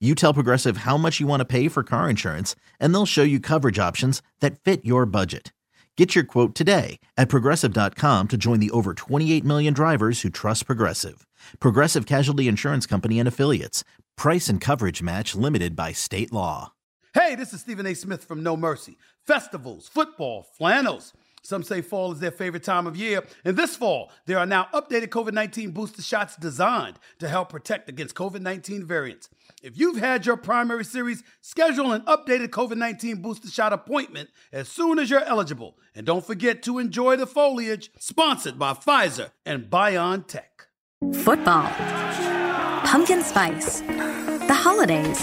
You tell Progressive how much you want to pay for car insurance and they'll show you coverage options that fit your budget. Get your quote today at Progressive.com to join the over 28 million drivers who trust Progressive. Progressive Casualty Insurance Company and Affiliates. Price and coverage match limited by state law. Hey, this is Stephen A. Smith from No Mercy. Festivals, football, flannels. Some say fall is their favorite time of year, and this fall, there are now updated COVID-19 booster shots designed to help protect against COVID-19 variants. If you've had your primary series, schedule an updated COVID-19 booster shot appointment as soon as you're eligible. And don't forget to enjoy the foliage, sponsored by Pfizer and BioNTech. Football, pumpkin spice, the holidays.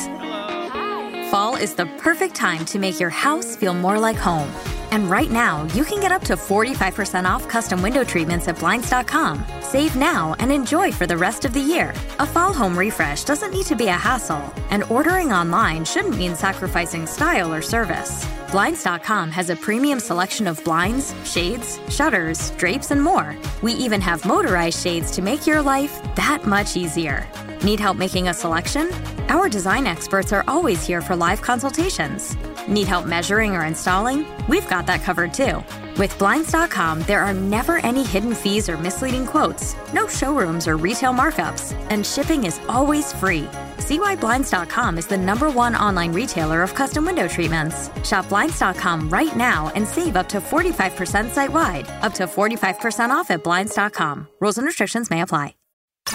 Fall is the perfect time to make your house feel more like home. And right now, you can get up to 45% off custom window treatments at Blinds.com. Save now and enjoy for the rest of the year. A fall home refresh doesn't need to be a hassle, and ordering online shouldn't mean sacrificing style or service. Blinds.com has a premium selection of blinds, shades, shutters, drapes, and more. We even have motorized shades to make your life that much easier. Need help making a selection? Our design experts are always here for live consultations. Need help measuring or installing? We've got that covered too. With Blinds.com, there are never any hidden fees or misleading quotes, no showrooms or retail markups, and shipping is always free. See why Blinds.com is the #1 online retailer of custom window treatments. Shop Blinds.com right now and save up to 45% site-wide, up to 45% off at Blinds.com. Rules and restrictions may apply.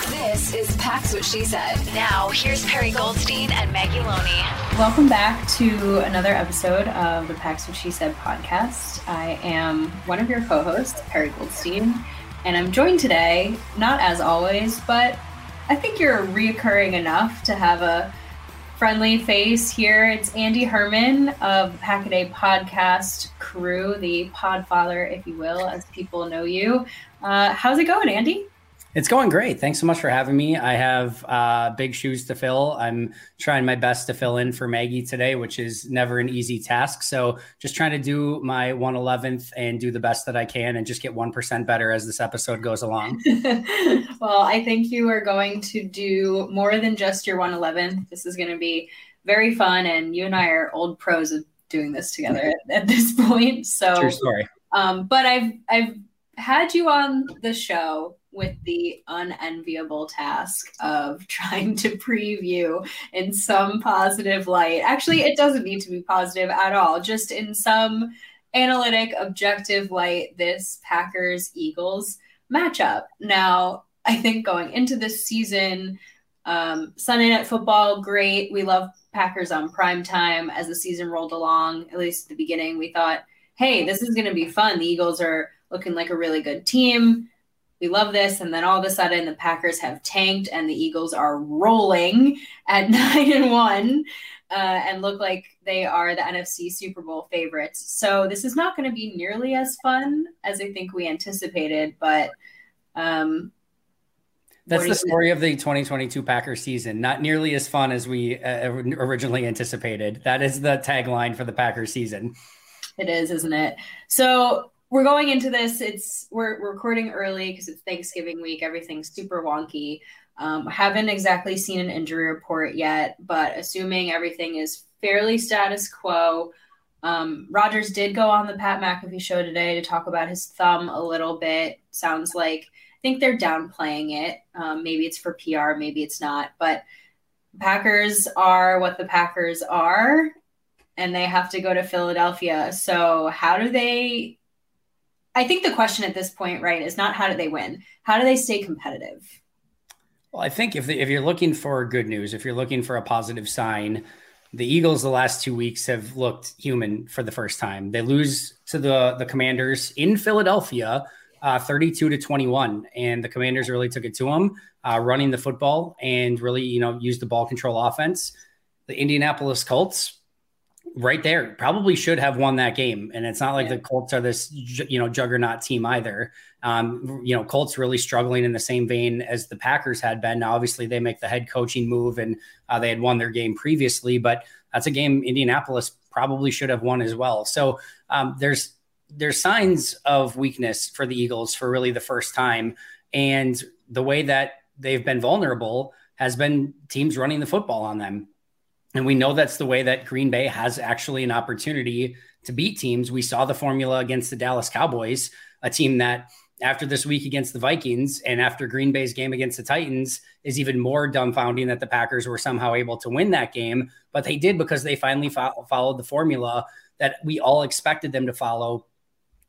This is Packs What She Said. Now, here's Perry Goldstein and Maggie Loney. Welcome back to another episode of the Packs What She Said podcast. I am one of your co-hosts, Perry Goldstein, and I'm joined today, not as always, but I think you're reoccurring enough to have a friendly face here. It's Andy Herman of the Hackaday podcast crew, the podfather, if you will, as people know you. How's it going, Andy? It's going great. Thanks so much for having me. I have big shoes to fill. I'm trying my best to fill in for Maggie today, which is never an easy task. So just trying to do my 1/11th and do the best that I can and just get 1% better as this episode goes along. Well, I think you are going to do more than just your 1/11th. This is going to be very fun. And you and I are old pros of doing this together at this point. So, true story. But I've had you on the show with the unenviable task of trying to preview in some positive light. Actually, it doesn't need to be positive at all. Just in some analytic, objective light, this Packers-Eagles matchup. Now, I think going into this season, Sunday Night Football, great. We love Packers on primetime. As the season rolled along, at least at the beginning, we thought, hey, this is going to be fun. The Eagles are looking like a really good team. We love this. And then all of a sudden the Packers have tanked and the Eagles are rolling at 9-1 and look like they are the NFC Super Bowl favorites. So this is not going to be nearly as fun as I think we anticipated, but that's the story of the 2022 Packers season. Not nearly as fun as we originally anticipated. That is the tagline for the Packers season. It is, isn't it? So we're going into this. We're recording early because it's Thanksgiving week. Everything's super wonky. Haven't exactly seen an injury report yet, but assuming everything is fairly status quo. Rodgers did go on the Pat McAfee show today to talk about his thumb a little bit. Sounds like, I think they're downplaying it. Maybe it's for PR, maybe it's not. But Packers are what the Packers are, and they have to go to Philadelphia. So how do they... I think the question at this point, right, is not how do they win? How do they stay competitive? Well, I think if you're looking for good news, if you're looking for a positive sign, the Eagles the last 2 weeks have looked human for the first time. They lose to the Commanders in Philadelphia, 32-21, and the Commanders really took it to them, running the football and really, used the ball control offense. The Indianapolis Colts right there probably should have won that game. And it's not like the Colts are this, juggernaut team either. Colts really struggling in the same vein as the Packers had been. Now, obviously they make the head coaching move and they had won their game previously, but that's a game Indianapolis probably should have won as well. So there's signs of weakness for the Eagles for really the first time. And the way that they've been vulnerable has been teams running the football on them. And we know that's the way that Green Bay has actually an opportunity to beat teams. We saw the formula against the Dallas Cowboys, a team that after this week against the Vikings and after Green Bay's game against the Titans is even more dumbfounding that the Packers were somehow able to win that game. But they did because they finally followed the formula that we all expected them to follow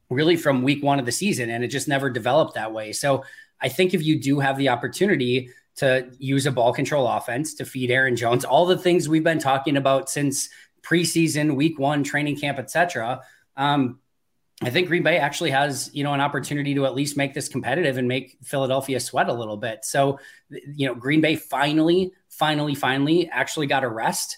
really from week one of the season, and it just never developed that way. So I think if you do have the opportunity to use a ball control offense, to feed Aaron Jones, all the things we've been talking about since preseason, week one, training camp, etc. I think Green Bay actually has, an opportunity to at least make this competitive and make Philadelphia sweat a little bit. So, Green Bay finally actually got a rest.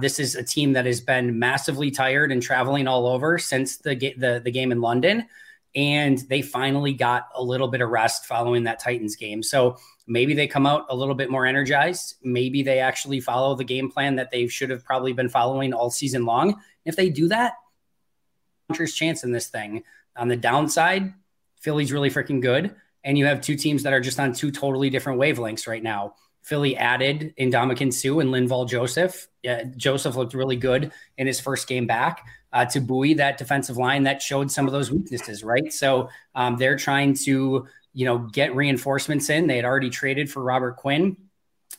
This is a team that has been massively tired and traveling all over since the game in London, and they finally got a little bit of rest following that Titans game. So maybe they come out a little bit more energized. Maybe they actually follow the game plan that they should have probably been following all season long. If they do that, there's a chance in this thing. On the downside, Philly's really freaking good, and you have two teams that are just on two totally different wavelengths right now. Philly added Ndamukong Suh and Linval Joseph. Joseph looked really good in his first game back to buoy that defensive line that showed some of those weaknesses, right? So they're trying to, get reinforcements in. They had already traded for Robert Quinn.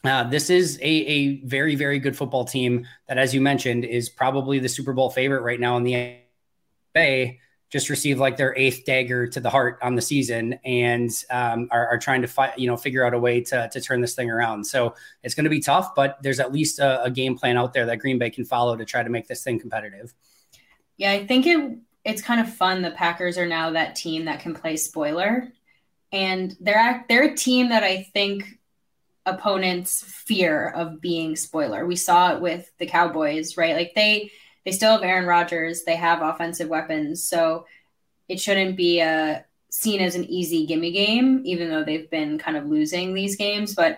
This is a very, very good football team that, as you mentioned, is probably the Super Bowl favorite right now in the Bay. Just received like their eighth dagger to the heart on the season and are trying to fight, figure out a way to turn this thing around. So it's going to be tough, but there's at least a game plan out there that Green Bay can follow to try to make this thing competitive. Yeah, I think it's kind of fun. The Packers are now that team that can play spoiler, and they're a team that I think opponents fear of being spoiler. We saw it with the Cowboys, right? Like They still have Aaron Rodgers. They have offensive weapons. So it shouldn't be seen as an easy gimme game, even though they've been kind of losing these games. But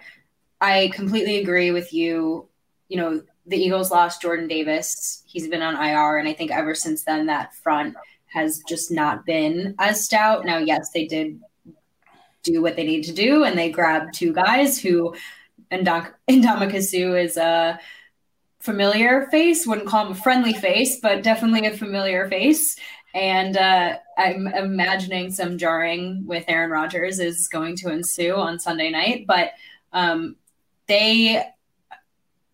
I completely agree with you. The Eagles lost Jordan Davis. He's been on IR. And I think ever since then, that front has just not been as stout. Now, yes, they did do what they need to do. And they grabbed two guys who Ndamukong Suh is familiar face, wouldn't call him a friendly face, but definitely a familiar face. And I'm imagining some jarring with Aaron Rodgers is going to ensue on Sunday night, but they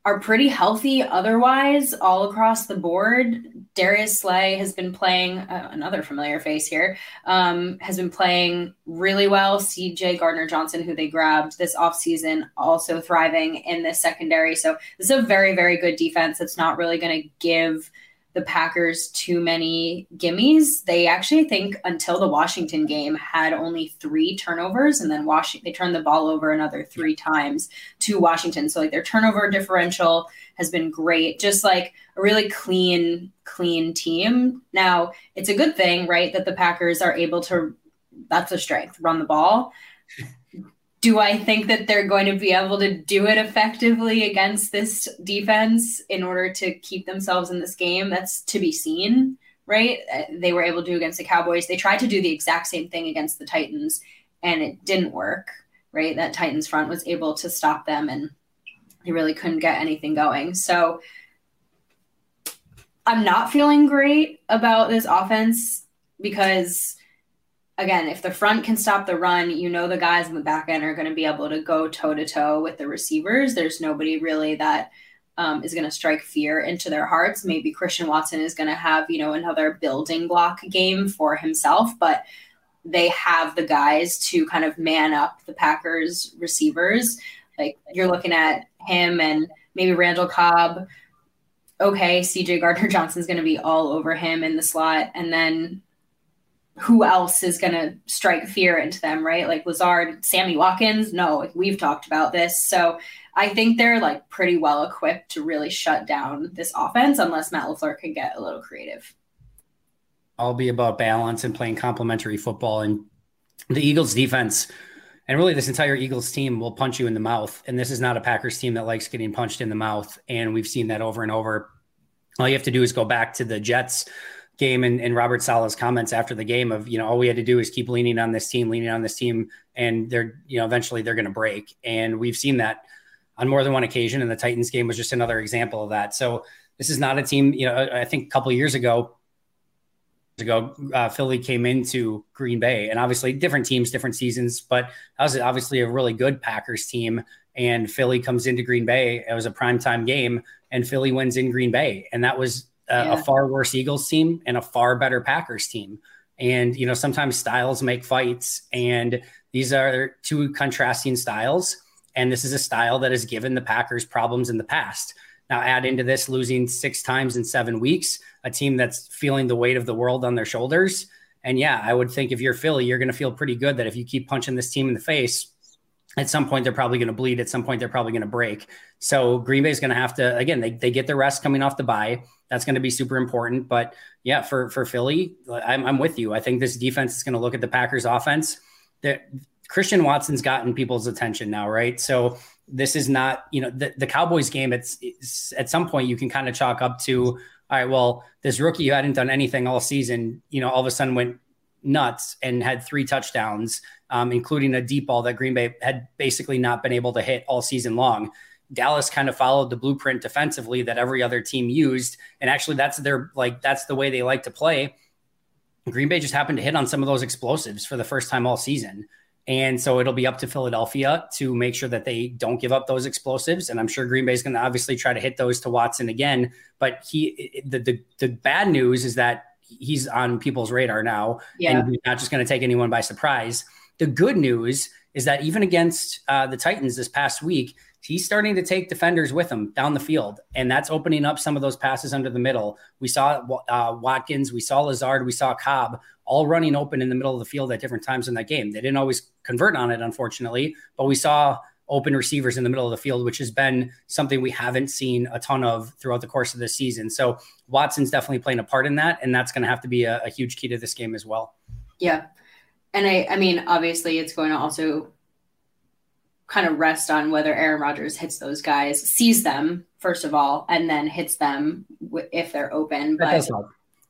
are pretty healthy otherwise all across the board. Darius Slay has been playing, another familiar face here, has been playing really well. CJ Gardner-Johnson, who they grabbed this offseason, also thriving in this secondary. So this is a very, very good defense that's not really going to give the Packers too many gimmies. They actually, I think, until the Washington game, had only 3 turnovers, and then they turned the ball over another 3 times to Washington. So like their turnover differential has been great, just like a really clean team. Now, it's a good thing, right, that the Packers are able to, that's a strength, run the ball. Do I think that they're going to be able to do it effectively against this defense in order to keep themselves in this game? That's to be seen, right? They were able to do against the Cowboys. They tried to do the exact same thing against the Titans, and it didn't work, right? That Titans front was able to stop them, and they really couldn't get anything going. So I'm not feeling great about this offense because, again, if the front can stop the run, the guys in the back end are going to be able to go toe-to-toe with the receivers. There's nobody really that is going to strike fear into their hearts. Maybe Christian Watson is going to have, another building block game for himself, but they have the guys to kind of man up the Packers receivers. Like, you're looking at him and maybe Randall Cobb. Okay, CJ Gardner-Johnson is going to be all over him in the slot. And then who else is going to strike fear into them, right? Like Lazard, Sammy Watkins? No, like we've talked about this. So I think they're like pretty well equipped to really shut down this offense unless Matt LaFleur can get a little creative. All be about balance and playing complementary football. And the Eagles defense, and really this entire Eagles team, will punch you in the mouth. And this is not a Packers team that likes getting punched in the mouth. And we've seen that over and over. All you have to do is go back to the Jets game and Robert Saleh's comments after the game of, you know, all we had to do is keep leaning on this team. And they're, you know, eventually they're going to break. And we've seen that on more than one occasion. And the Titans game was just another example of that. So this is not a team, you know, I think a couple of years ago, Philly came into Green Bay, and obviously different teams, different seasons, but that was obviously a really good Packers team. And Philly comes into Green Bay. It was a primetime game, and Philly wins in Green Bay. And that was a far worse Eagles team and a far better Packers team. And, you know, sometimes styles make fights, and these are two contrasting styles. And this is a style that has given the Packers problems in the past. Now add into this losing 6 times in 7 weeks, a team that's feeling the weight of the world on their shoulders. And yeah, I would think if you're Philly, you're going to feel pretty good that if you keep punching this team in the face, at some point they're probably going to bleed. At some point they're probably going to break. So Green Bay is going to have to, again, they get the rest coming off the bye. That's going to be super important. But yeah, for Philly, I'm with you. I think this defense is going to look at the Packers offense. Christian Watson's gotten people's attention now, right? So this is not, you know, the Cowboys game. It's at some point you can kind of chalk up to, all right, well, this rookie who hadn't done anything all season, you know, all of a sudden went nuts and had 3 touchdowns, including a deep ball that Green Bay had basically not been able to hit all season long. Dallas kind of followed the blueprint defensively that every other team used. And actually that's the way they like to play. Green Bay just happened to hit on some of those explosives for the first time all season. And so it'll be up to Philadelphia to make sure that they don't give up those explosives. And I'm sure Green Bay is going to obviously try to hit those to Watson again. But the bad news is that he's on people's radar now, and he's not just going to take anyone by surprise. The good news is that even against the Titans this past week, he's starting to take defenders with him down the field, and that's opening up some of those passes under the middle. We saw Watkins, we saw Lazard, we saw Cobb all running open in the middle of the field at different times in that game. They didn't always convert on it, unfortunately, but we saw open receivers in the middle of the field, which has been something we haven't seen a ton of throughout the course of this season. So Watson's definitely playing a part in that, and that's going to have to be a huge key to this game as well. Yeah. And I mean, obviously it's going to also kind of rest on whether Aaron Rodgers hits those guys, sees them first of all, and then hits them if they're open. But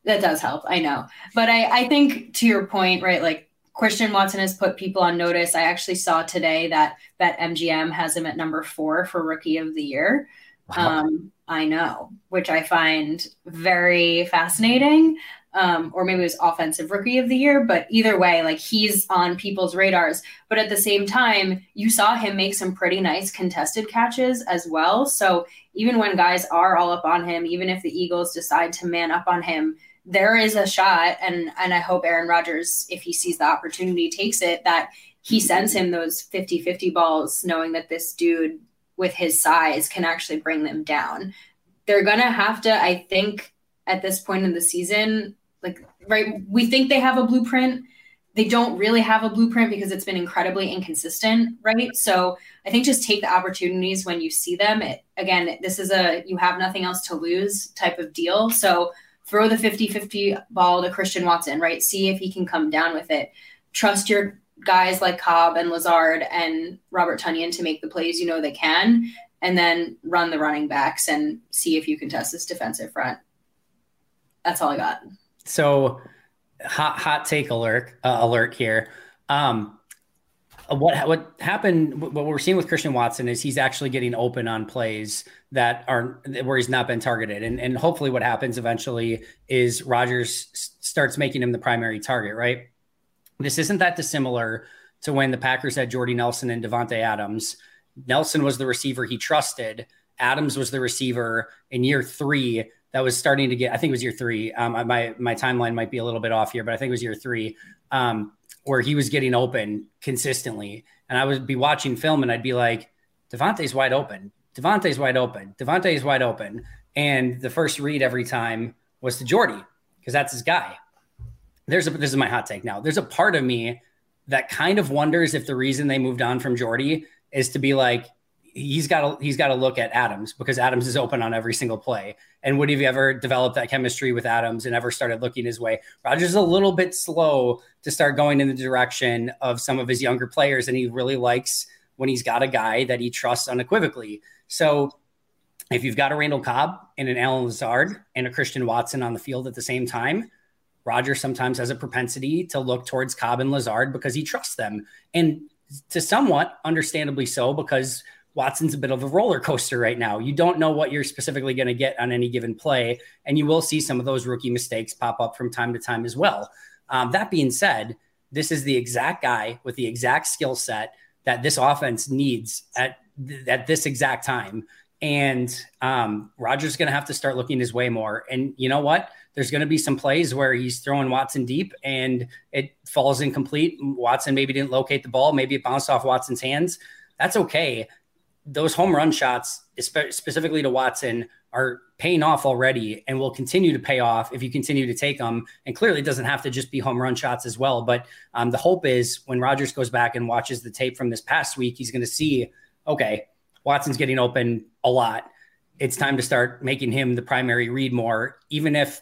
that does help. I know. But I think to your point, right? Like Christian Watson has put people on notice. I actually saw today that BetMGM has him at number 4 for Rookie of the Year. Wow. I know, which I find very fascinating. Or maybe it was Offensive Rookie of the Year, but either way, like he's on people's radars. But at the same time, you saw him make some pretty nice contested catches as well. So even when guys are all up on him, even if the Eagles decide to man up on him, there is a shot. And I hope Aaron Rodgers, if he sees the opportunity, takes it, that he sends him those 50-50 balls, knowing that this dude with his size can actually bring them down. They're going to have to, I think, at this point in the season, like, right, we think they have a blueprint. They don't really have a blueprint because it's been incredibly inconsistent, right? So I think just take the opportunities when you see them. Again, this is a you have nothing else to lose type of deal. So throw the 50-50 ball to Christian Watson, right? See if he can come down with it. Trust your guys like Cobb and Lazard and Robert Tonyan to make the plays you know they can, and then run the running backs and see if you can test this defensive front. That's all I got. So hot take alert here. What happened, what we're seeing with Christian Watson is he's actually getting open on plays that aren't where he's not been targeted. And hopefully what happens eventually is Rodgers starts making him the primary target, right? This isn't that dissimilar to when the Packers had Jordy Nelson and Devontae Adams. Nelson was the receiver he trusted. Adams was the receiver in year 3 that was starting to get, I think it was year 3. My timeline might be a little bit off here, but I think it was year 3 where he was getting open consistently. And I would be watching film and I'd be like, Devontae's wide open. And the first read every time was to Jordy because that's his guy. This is my hot take now. There's a part of me that kind of wonders if the reason they moved on from Jordy is to be like, he's got to look at Adams because Adams is open on every single play. And would he have ever developed that chemistry with Adams and ever started looking his way? Rodgers is a little bit slow to start going in the direction of some of his younger players. And he really likes when he's got a guy that he trusts unequivocally. So if you've got a Randall Cobb and an Alan Lazard and a Christian Watson on the field at the same time, Rodgers sometimes has a propensity to look towards Cobb and Lazard because he trusts them. And to somewhat understandably so, because Watson's a bit of a roller coaster right now. You don't know what you're specifically going to get on any given play, and you will see some of those rookie mistakes pop up from time to time as well. That being said, this is the exact guy with the exact skill set that this offense needs at this exact time. And Rodgers is going to have to start looking his way more. And you know what? There's going to be some plays where he's throwing Watson deep and it falls incomplete. Watson maybe didn't locate the ball. Maybe it bounced off Watson's hands. That's okay. Those home run shots, specifically to Watson, are paying off already and will continue to pay off if you continue to take them. And clearly it doesn't have to just be home run shots as well. But the hope is when Rodgers goes back and watches the tape from this past week, he's going to see, okay, Watson's getting open a lot. It's time to start making him the primary read more, even if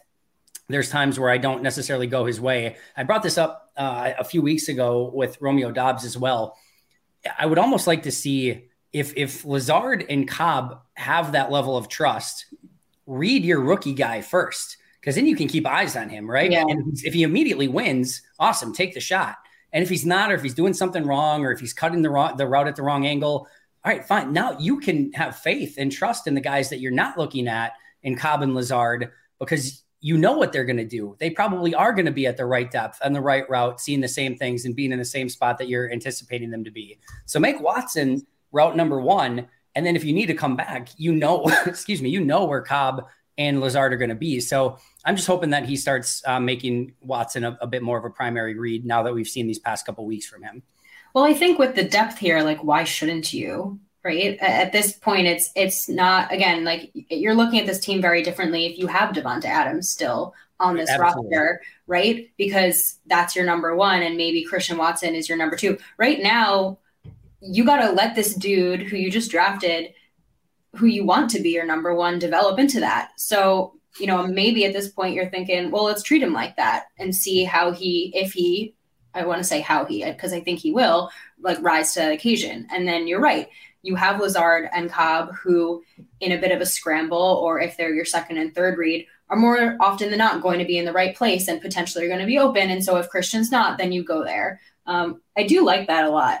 there's times where I don't necessarily go his way. I brought this up a few weeks ago with Romeo Dobbs as well. I would almost like to see if Lazard and Cobb have that level of trust, read your rookie guy first, because then you can keep eyes on him, right? Yeah. And if he immediately wins, awesome, take the shot. And if he's not, or if he's doing something wrong, or if he's cutting the route at the wrong angle, all right, fine. Now you can have faith and trust in the guys that you're not looking at in Cobb and Lazard because you know what they're going to do. They probably are going to be at the right depth and the right route, seeing the same things and being in the same spot that you're anticipating them to be. So make Watson route number one. And then if you need to come back, you know where Cobb and Lazard are going to be. So I'm just hoping that he starts making Watson a bit more of a primary read now that we've seen these past couple weeks from him. Well, I think with the depth here, like, why shouldn't you, right? At this point, it's not, again, like, you're looking at this team very differently if you have Devonta Adams still on this Absolutely. Roster, right? Because that's your number one, and maybe Christian Watson is your number two. Right now, you got to let this dude who you just drafted, who you want to be your number one, develop into that. So, you know, maybe at this point you're thinking, well, let's treat him like that and see how he, if he, I want to say how he, because I think he will, like, rise to that occasion. And then you're right. You have Lazard and Cobb who, in a bit of a scramble, or if they're your second and third read, are more often than not going to be in the right place and potentially are going to be open. And so if Christian's not, then you go there. I do like that a lot.